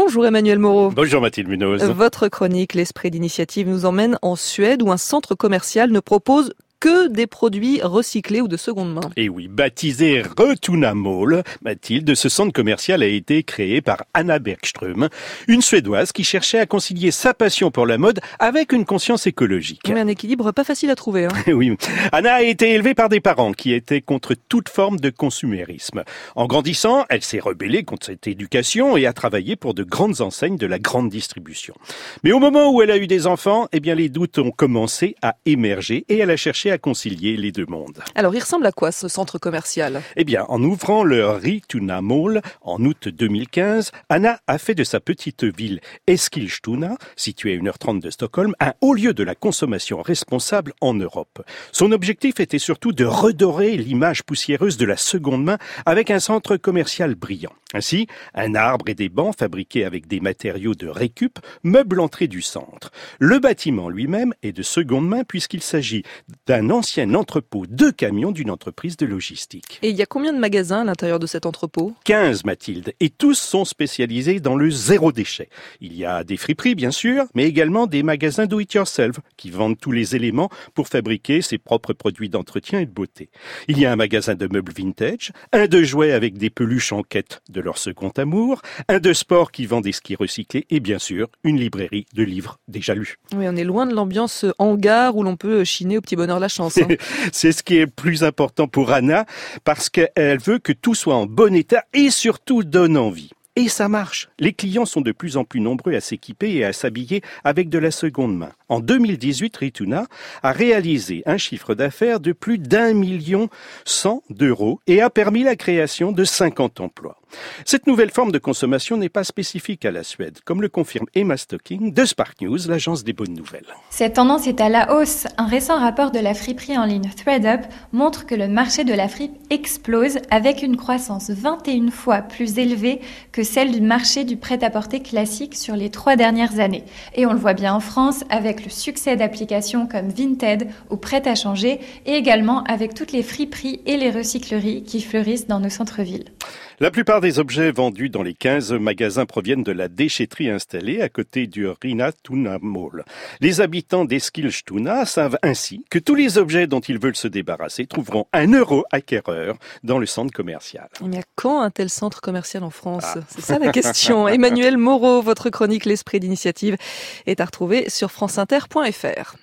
Bonjour Emmanuel Moreau. Bonjour Mathilde Munoz. Votre chronique L'Esprit d'initiative nous emmène en Suède où un centre commercial ne propose que des produits recyclés ou de seconde main. Et oui, baptisé ReTuna Mall, Mathilde, ce centre commercial a été créé par Anna Bergström, une Suédoise qui cherchait à concilier sa passion pour la mode avec une conscience écologique. Mais un équilibre pas facile à trouver. Oui, Anna a été élevée par des parents qui étaient contre toute forme de consumérisme. En grandissant, elle s'est rebellée contre cette éducation et a travaillé pour de grandes enseignes de la grande distribution. Mais au moment où elle a eu des enfants, les doutes ont commencé à émerger et elle a cherché à concilier les deux mondes. Alors, il ressemble à quoi ce centre commercial ? En ouvrant le ReTuna Mall en août 2015, Anna a fait de sa petite ville Eskilstuna, située à 1h30 de Stockholm, un haut lieu de la consommation responsable en Europe. Son objectif était surtout de redorer l'image poussiéreuse de la seconde main avec un centre commercial brillant. Ainsi, un arbre et des bancs fabriqués avec des matériaux de récup meublent l'entrée du centre. Le bâtiment lui-même est de seconde main puisqu'il s'agit d'un ancien entrepôt de camions d'une entreprise de logistique. Et il y a combien de magasins à l'intérieur de cet entrepôt ? 15, Mathilde, et tous sont spécialisés dans le zéro déchet. Il y a des friperies, bien sûr, mais également des magasins do-it-yourself qui vendent tous les éléments pour fabriquer ses propres produits d'entretien et de beauté. Il y a un magasin de meubles vintage, un de jouets avec des peluches en quête de leur second amour, un de sport qui vend des skis recyclés et bien sûr, une librairie de livres déjà lus. Oui, on est loin de l'ambiance hangar où l'on peut chiner au petit bonheur la chance. C'est ce qui est le plus important pour Anna, parce qu'elle veut que tout soit en bon état et surtout donne envie. Et ça marche. Les clients sont de plus en plus nombreux à s'équiper et à s'habiller avec de la seconde main. En 2018, ReTuna a réalisé un chiffre d'affaires de plus d'1,1 million d'euros et a permis la création de 50 emplois. Cette nouvelle forme de consommation n'est pas spécifique à la Suède, comme le confirme Emma Stocking de Spark News, l'agence des bonnes nouvelles. Cette tendance est à la hausse. Un récent rapport de la friperie en ligne ThreadUp montre que le marché de la fripe explose avec une croissance 21 fois plus élevée que celle du marché du prêt-à-porter classique sur les 3 dernières années. Et on le voit bien en France avec le succès d'applications comme Vinted ou Prêt-à-Changer et également avec toutes les friperies et les recycleries qui fleurissent dans nos centres-villes. La plupart des objets vendus dans les 15 magasins proviennent de la déchetterie installée à côté du ReTuna Mall. Les habitants d'Eskilstuna savent ainsi que tous les objets dont ils veulent se débarrasser trouveront un euro acquéreur dans le centre commercial. Il y a quand un tel centre commercial en France ? C'est ça la question. Emmanuel Moreau, votre chronique L'Esprit d'initiative est à retrouver sur franceinter.fr.